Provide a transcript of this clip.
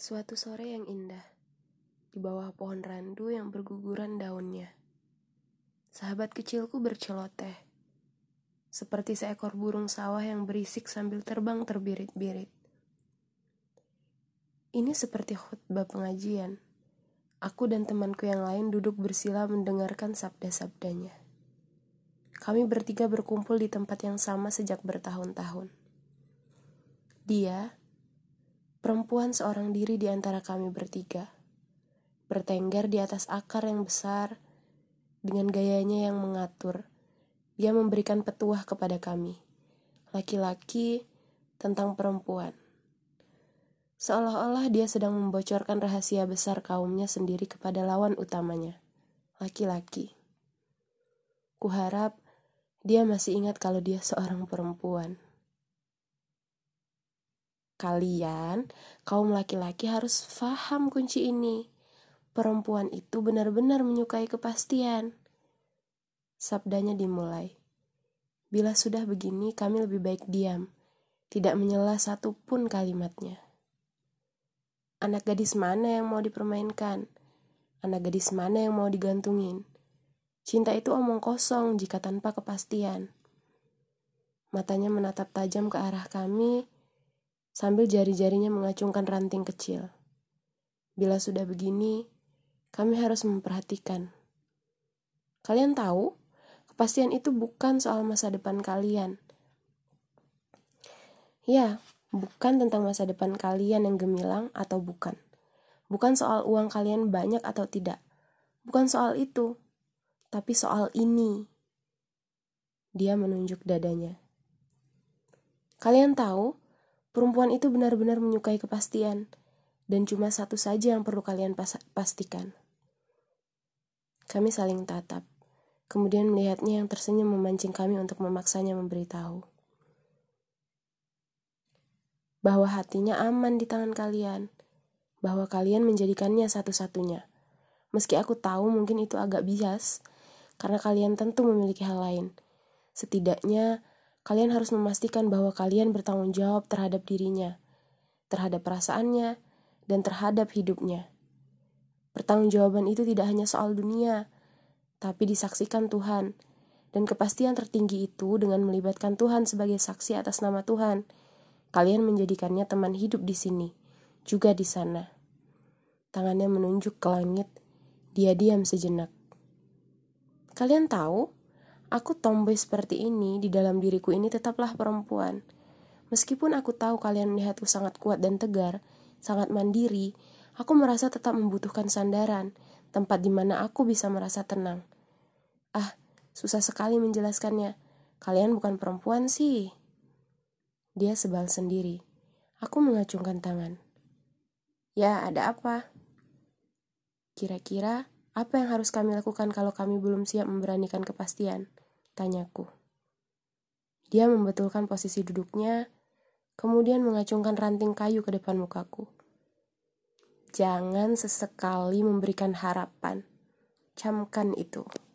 Suatu sore yang indah, di bawah pohon randu yang berguguran daunnya, sahabat kecilku berceloteh, seperti seekor burung sawah yang berisik sambil terbang terbirit-birit. Ini seperti khutbah pengajian. Aku dan temanku yang lain duduk bersila mendengarkan sabda-sabdanya. Kami bertiga berkumpul di tempat yang sama sejak bertahun-tahun. Dia, perempuan seorang diri di antara kami bertiga, bertengger di atas akar yang besar, dengan gayanya yang mengatur. Dia memberikan petuah kepada kami, laki-laki, tentang perempuan. Seolah-olah dia sedang membocorkan rahasia besar kaumnya sendiri kepada lawan utamanya, laki-laki. Kuharap dia masih ingat kalau dia seorang perempuan. Kalian, kaum laki-laki, harus paham kunci ini. Perempuan itu benar-benar menyukai kepastian. Sabdanya dimulai. Bila sudah begini, kami lebih baik diam, tidak menyela satu pun kalimatnya. Anak gadis mana yang mau dipermainkan? Anak gadis mana yang mau digantungin? Cinta itu omong kosong jika tanpa kepastian. Matanya menatap tajam ke arah kami, sambil jari-jarinya mengacungkan ranting kecil. Bila sudah begini, kami harus memperhatikan. Kalian tahu, kepastian itu bukan soal masa depan kalian. Ya, bukan tentang masa depan kalian yang gemilang atau bukan. Bukan soal uang kalian banyak atau tidak. Bukan soal itu, tapi soal ini. Dia menunjuk dadanya. Kalian tahu, perempuan itu benar-benar menyukai kepastian. Dan cuma satu saja yang perlu kalian pastikan. Kami saling tatap, kemudian melihatnya yang tersenyum memancing kami untuk memaksanya memberitahu. Bahwa hatinya aman di tangan kalian, bahwa kalian menjadikannya satu-satunya. Meski aku tahu mungkin itu agak bias, karena kalian tentu memiliki hal lain. Setidaknya, kalian harus memastikan bahwa kalian bertanggung jawab terhadap dirinya, terhadap perasaannya, dan terhadap hidupnya. Pertanggungjawaban itu tidak hanya soal dunia, tapi disaksikan Tuhan, dan kepastian tertinggi itu dengan melibatkan Tuhan sebagai saksi atas nama Tuhan. Kalian menjadikannya teman hidup di sini, juga di sana. Tangannya menunjuk ke langit, dia diam sejenak. Kalian tahu, aku tomboy seperti ini, di dalam diriku ini tetaplah perempuan. Meskipun aku tahu kalian melihatku sangat kuat dan tegar, sangat mandiri, aku merasa tetap membutuhkan sandaran, tempat di mana aku bisa merasa tenang. Susah sekali menjelaskannya. Kalian bukan perempuan sih. Dia sebal sendiri. Aku mengacungkan tangan. Ya, ada apa? Kira-kira apa yang harus kami lakukan kalau kami belum siap memberanikan kepastian? Tanyaku. Dia membetulkan posisi duduknya, kemudian mengacungkan ranting kayu ke depan mukaku. Jangan sesekali memberikan harapan. Camkan itu.